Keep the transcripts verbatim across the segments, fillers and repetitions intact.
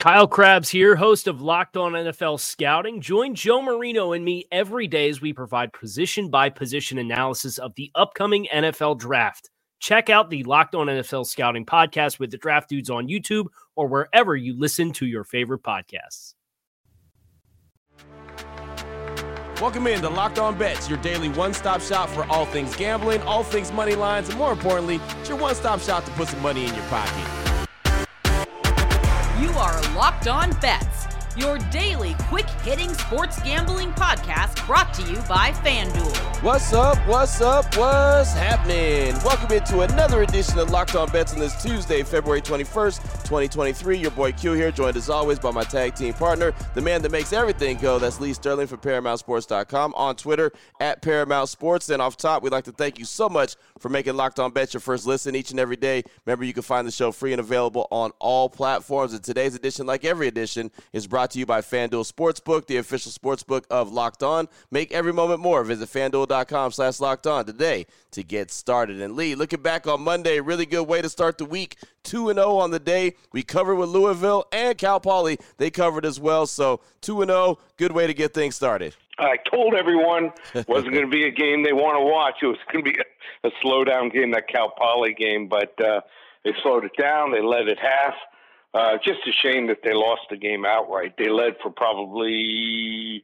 Kyle Krabs here, host of Locked On N F L Scouting. Join Joe Marino and me every day as we provide position-by-position analysis of the upcoming N F L Draft. Check out the Locked On N F L Scouting podcast with the Draft Dudes on YouTube or wherever you listen to your favorite podcasts. Welcome in to Locked On Bets, your daily one-stop shop for all things gambling, all things money lines, and more importantly, it's your one-stop shop to put some money in your pocket. You are Locked On Bets, your daily quick-hitting sports gambling podcast brought to you by FanDuel. What's up? What's up? What's happening? Welcome into another edition of Locked On Bets on this Tuesday, February twenty-first, twenty twenty-three. Your boy Q here, joined as always by my tag team partner, the man that makes everything go. That's Lee Sterling for Paramount Sports dot com, on Twitter at Paramount Sports. And off top, we'd like to thank you so much for making Locked On Bets your first listen each and every day. Remember, you can find the show free and available on all platforms. And today's edition, like every edition, is brought to you by FanDuel Sportsbook, the official sportsbook of Locked On. Make every moment more. Visit FanDuel.com slash Locked On today to get started. And Lee, looking back on Monday, really good way to start the week. two and oh on the day. We covered with Louisville and Cal Poly. They covered as well. So two and oh, good way to get things started. I told everyone it wasn't going to be a game they want to watch. It was going to be a, a slow-down game, that Cal Poly game. But uh, they slowed it down. They led at half. Uh, just a shame that they lost the game outright. They led for probably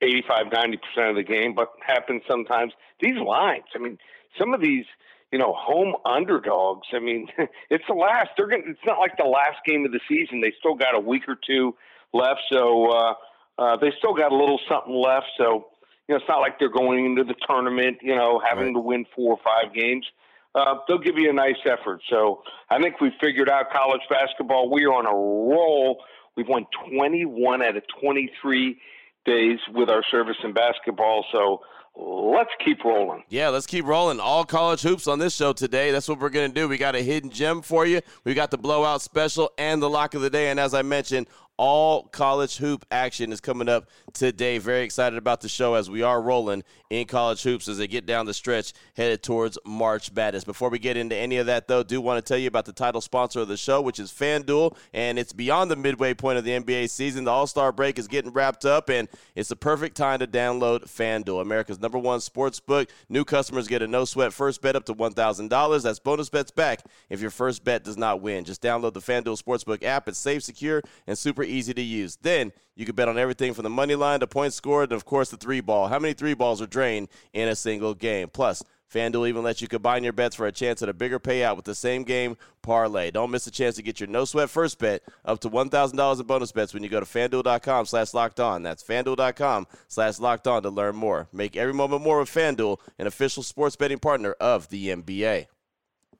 eighty-five, ninety percent of the game, but happens sometimes. These lines, I mean, some of these, you know, home underdogs, I mean, it's the last. They're gonna, it's not like the last game of the season. They still got a week or two left, so uh, uh, they still got a little something left. So, you know, it's not like they're going into the tournament, you know, having to win four or five games. Uh, they'll give you a nice effort. So I think we figured out college basketball. We're on a roll. We've won twenty-one out of twenty-three days with our service in basketball. So let's keep rolling. Yeah, let's keep rolling. All college hoops on this show today. That's what we're going to do. We got a hidden gem for you. We got the blowout special and the lock of the day. And as I mentioned, all college hoop action is coming up today. Very excited about the show as we are rolling in college hoops as they get down the stretch headed towards March Madness. Before we get into any of that, though, do want to tell you about the title sponsor of the show, which is FanDuel, and it's beyond the midway point of the N B A season. The All-Star break is getting wrapped up, and it's the perfect time to download FanDuel, America's number one sports book. New customers get a no-sweat first bet up to one thousand dollars. That's bonus bets back if your first bet does not win. Just download the FanDuel Sportsbook app. It's safe, secure, and super easy to use. Then you can bet on everything from the money line to points scored and, of course, the three ball. How many three balls are drained in a single game? Plus, FanDuel even lets you combine your bets for a chance at a bigger payout with the same game parlay. Don't miss a chance to get your no-sweat first bet up to one thousand dollars in bonus bets when you go to FanDuel.com slash locked on. That's FanDuel.com slash locked on to learn more. Make every moment more with FanDuel, an official sports betting partner of the N B A.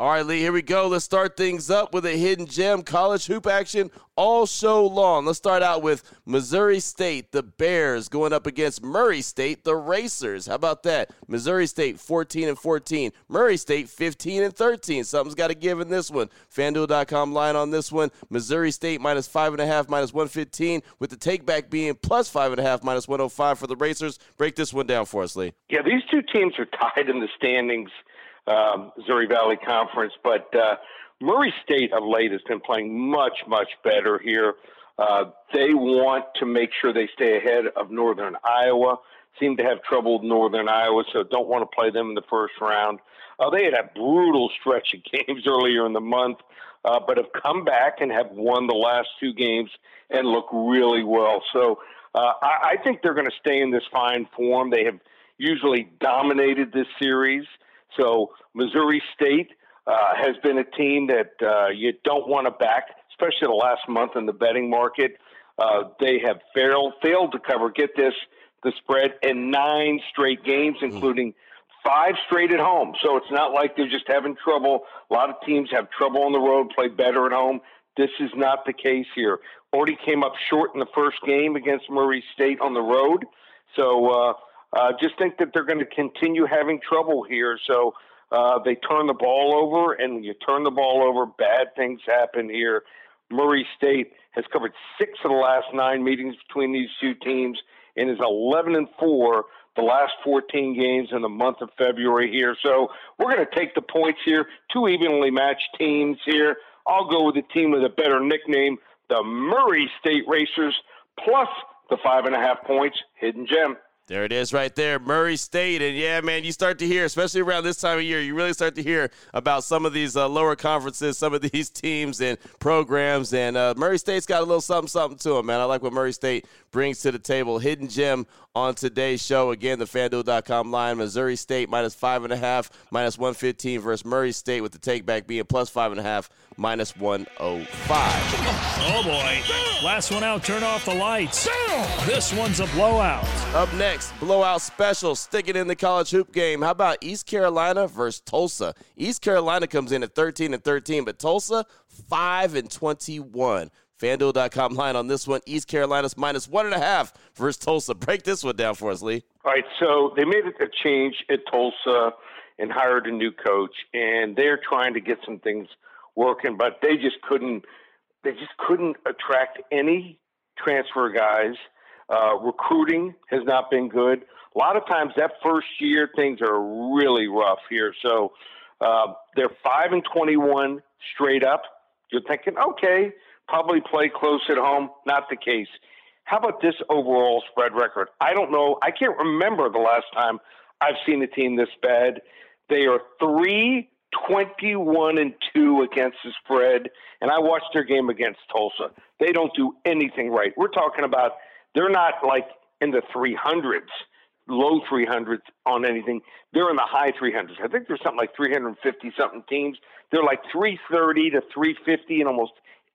All right, Lee, here we go. Let's start things up with a hidden gem, college hoop action all show long. Let's start out with Missouri State, the Bears, going up against Murray State, the Racers. How about that? Missouri State, fourteen and fourteen. Murray State, fifteen and thirteen. Something's got to give in this one. FanDuel dot com line on this one. Missouri State, minus five point five, minus one fifteen, with the take-back being plus five point five, minus one oh five for the Racers. Break this one down for us, Lee. Yeah, these two teams are tied in the standings. Um, Missouri Valley Conference, but uh, Murray State of late has been playing much, much better here. Uh, they want to make sure they stay ahead of Northern Iowa. Seem to have trouble with Northern Iowa, so don't want to play them in the first round. Uh, they had a brutal stretch of games earlier in the month, uh, but have come back and have won the last two games and look really well. So uh, I-, I think they're going to stay in this fine form. They have usually dominated this series. So Missouri State uh, has been a team that uh, you don't want to back, especially the last month in the betting market. Uh, they have failed, failed to cover, get this, the spread in nine straight games, including five straight at home. So it's not like they're just having trouble. A lot of teams have trouble on the road, play better at home. This is not the case here. Already came up short in the first game against Murray State on the road. So uh Uh, just think that they're going to continue having trouble here. So uh, they turn the ball over, and when you turn the ball over, bad things happen here. Murray State has covered six of the last nine meetings between these two teams and is eleven and four the last fourteen games in the month of February here. So we're going to take the points here. Two evenly matched teams here. I'll go with the team with a better nickname, the Murray State Racers, plus the five and a half points, hidden gem. There it is right there, Murray State. And, yeah, man, you start to hear, especially around this time of year, you really start to hear about some of these uh, lower conferences, some of these teams and programs. And uh, Murray State's got a little something, something to them, man. I like what Murray State brings to the table. Hidden gem on today's show. Again, the FanDuel dot com line, Missouri State minus five point five, minus one fifteen versus Murray State with the take-back being plus five point five, minus one oh five. Oh, boy. Last one out, turn off the lights. This one's a blowout. Up next. Blowout special, sticking in the college hoop game. How about East Carolina versus Tulsa? East Carolina comes in at thirteen and thirteen, but Tulsa five and twenty-one. FanDuel dot com line on this one. East Carolina's minus one and a half versus Tulsa. Break this one down for us, Lee. All right, so they made a change at Tulsa and hired a new coach, and they're trying to get some things working, but they just couldn't. They just couldn't attract any transfer guys. Uh, recruiting has not been good. A lot of times that first year, things are really rough here. So uh, they're five and twenty-one straight up. You're thinking, okay, probably play close at home. Not the case. How about this overall spread record? I don't know. I can't remember the last time I've seen a team this bad. They are three twenty-one and two against the spread. And I watched their game against Tulsa. They don't do anything right. We're talking about they're not like in the three hundreds, low three hundreds on anything. They're in the high three hundreds. I think there's something like three fifty-something teams. They're like three thirty to three fifty in almost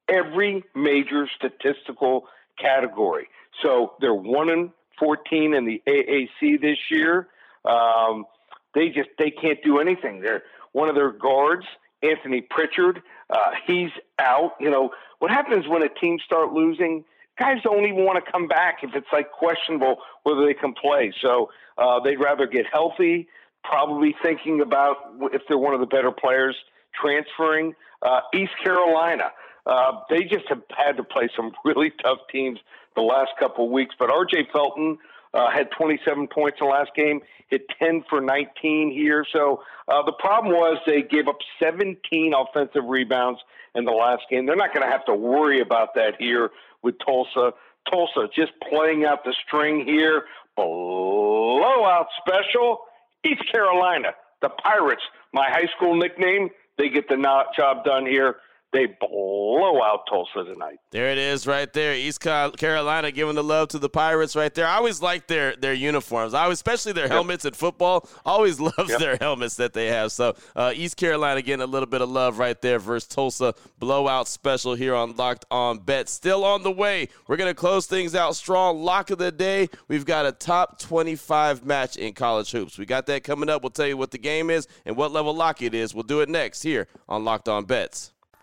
every major statistical category. So they're one and fourteen in the A A C this year. Um, they just they can't do anything. They're one of their guards, Anthony Pritchard, uh, he's out. You know, what happens when a team start losing – guys don't even want to come back if it's, like, questionable whether they can play. So uh, they'd rather get healthy, probably thinking about if they're one of the better players transferring. Uh, East Carolina, uh, they just have had to play some really tough teams the last couple of weeks. But R J. Felton uh, had twenty-seven points in the last game, hit ten for nineteen here. So uh, the problem was they gave up seventeen offensive rebounds in the last game. They're not going to have to worry about that here with Tulsa. Tulsa just playing out the string here. Blowout special. East Carolina, the Pirates, my high school nickname. They get the job done here. They blow out Tulsa tonight. There it is right there. East Carolina giving the love to the Pirates right there. I always like their their uniforms. I always, especially their helmets in football. Always loves yep. their helmets that they have. So uh, East Carolina getting a little bit of love right there versus Tulsa. Blowout special here on Locked On Bet. Still on the way. We're going to close things out strong. Lock of the day. We've got a top twenty-five match in college hoops. We got that coming up. We'll tell you what the game is and what level lock it is. We'll do it next here on Locked On Bets.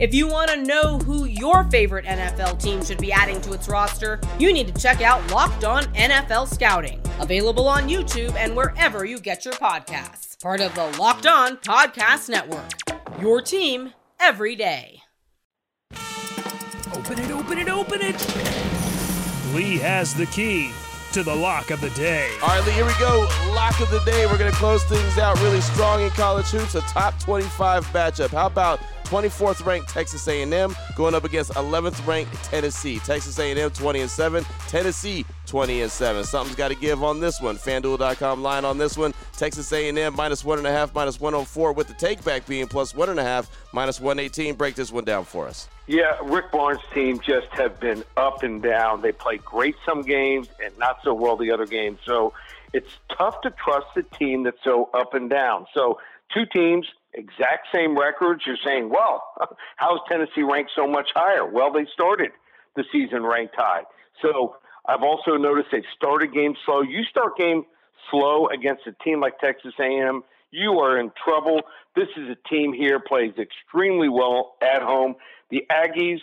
If you want to know who your favorite N F L team should be adding to its roster, you need to check out Locked On N F L Scouting, available on YouTube and wherever you get your podcasts. Part of the Locked On Podcast Network, your team every day. Open it, open it, open it. Lee has the key to the lock of the day. All right, Lee, here we go. Lock of the day. We're going to close things out really strong in college hoops. A top twenty-five matchup. How about twenty-fourth ranked Texas A and M going up against eleventh ranked Tennessee? Texas A and M twenty and seven, Tennessee twenty and seven. Something's got to give on this one. FanDuel dot com line on this one. Texas A and M minus one and a half, minus one oh four, with the takeback being plus one and a half, minus one eighteen. Break this one down for us. Yeah, Rick Barnes' team just have been up and down. They play great some games and not so well the other games. So it's tough to trust a team that's so up and down. So two teams, exact same records. You're saying, well, how's Tennessee ranked so much higher? Well, they started the season ranked high. So I've also noticed they've started games slow. You start game slow against a team like Texas A and M, you are in trouble. This is a team here plays extremely well at home. The Aggies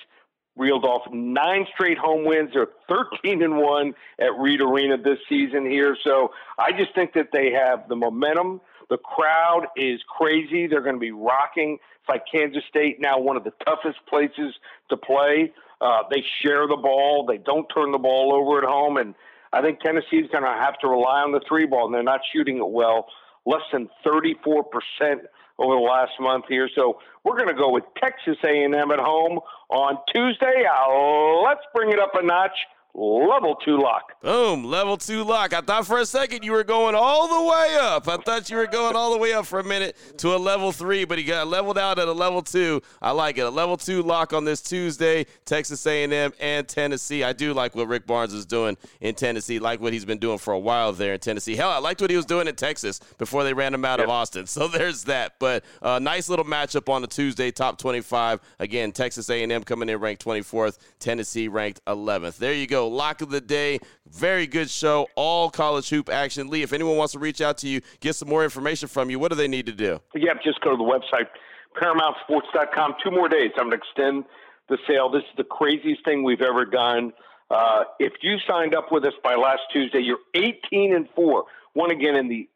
reeled off nine straight home wins. They're thirteen and one at Reed Arena this season here. So I just think that they have the momentum. The crowd is crazy. They're going to be rocking. It's like Kansas State, now one of the toughest places to play. Uh, they share the ball. They don't turn the ball over at home. And I think Tennessee is going to have to rely on the three ball, and they're not shooting it well. Less than thirty-four percent over the last month here. So we're going to go with Texas A and M at home on Tuesday. Uh, let's bring it up a notch. Level two lock. Boom, level two lock. I thought for a second you were going all the way up. I thought you were going all the way up for a minute to a level three, but he got leveled out at a level two. I like it. A level two lock on this Tuesday, Texas A and M and Tennessee. I do like what Rick Barnes is doing in Tennessee, like what he's been doing for a while there in Tennessee. Hell, I liked what he was doing in Texas before they ran him out yep. of Austin. So there's that. But a nice little matchup on a Tuesday, top twenty-five. Again, Texas A and M coming in ranked twenty-fourth, Tennessee ranked eleventh. There you go. Lock of the day. Very good show. All college hoop action. Lee, if anyone wants to reach out to you, get some more information from you, what do they need to do? Yep, just go to the website, Paramount Sports dot com. Two more days. I'm going to extend the sale. This is the craziest thing we've ever done. Uh, if you signed up with us by last Tuesday, you're eighteen and four. Won again in the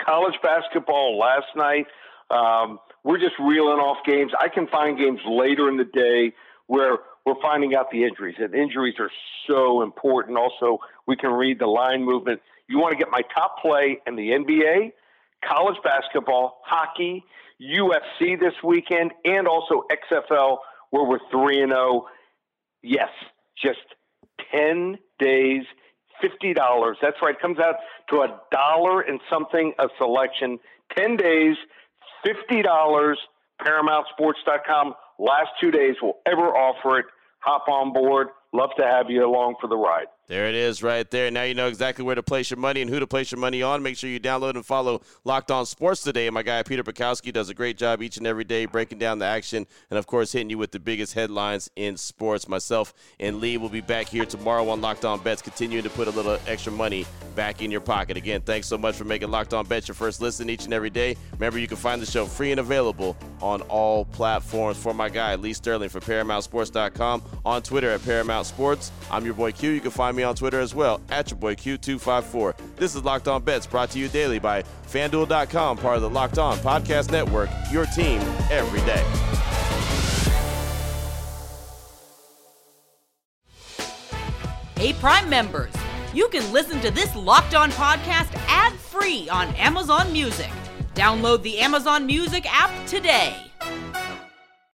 college basketball last night. Um, we're just reeling off games. I can find games later in the day where we're finding out the injuries, and injuries are so important. Also, we can read the line movement. You want to get my top play in the N B A, college basketball, hockey, U F C this weekend, and also X F L, where we're three and oh. Yes, just ten days, fifty dollars. That's right. It comes out to a dollar and something a selection. ten days, fifty dollars, Paramount Sports dot com. Last two days we'll ever offer it. Hop on board. Love to have you along for the ride. There it is right there. Now you know exactly where to place your money and who to place your money on. Make sure you download and follow Locked On Sports Today. And my guy Peter Bukowski does a great job each and every day breaking down the action and, of course, hitting you with the biggest headlines in sports. Myself and Lee will be back here tomorrow on Locked On Bets, continuing to put a little extra money back in your pocket. Again, thanks so much for making Locked On Bets your first listen each and every day. Remember, you can find the show free and available on all platforms. For my guy, Lee Sterling for Paramount Sports dot com, on Twitter at Paramount Sports. I'm your boy Q. You can find me on Twitter as well, at your boy Q two five four. This is Locked On Bets, brought to you daily by FanDuel dot com, part of the Locked On Podcast Network, your team every day. Hey, Prime members, You can listen to this Locked On podcast ad-free on Amazon Music. Download the Amazon Music app today.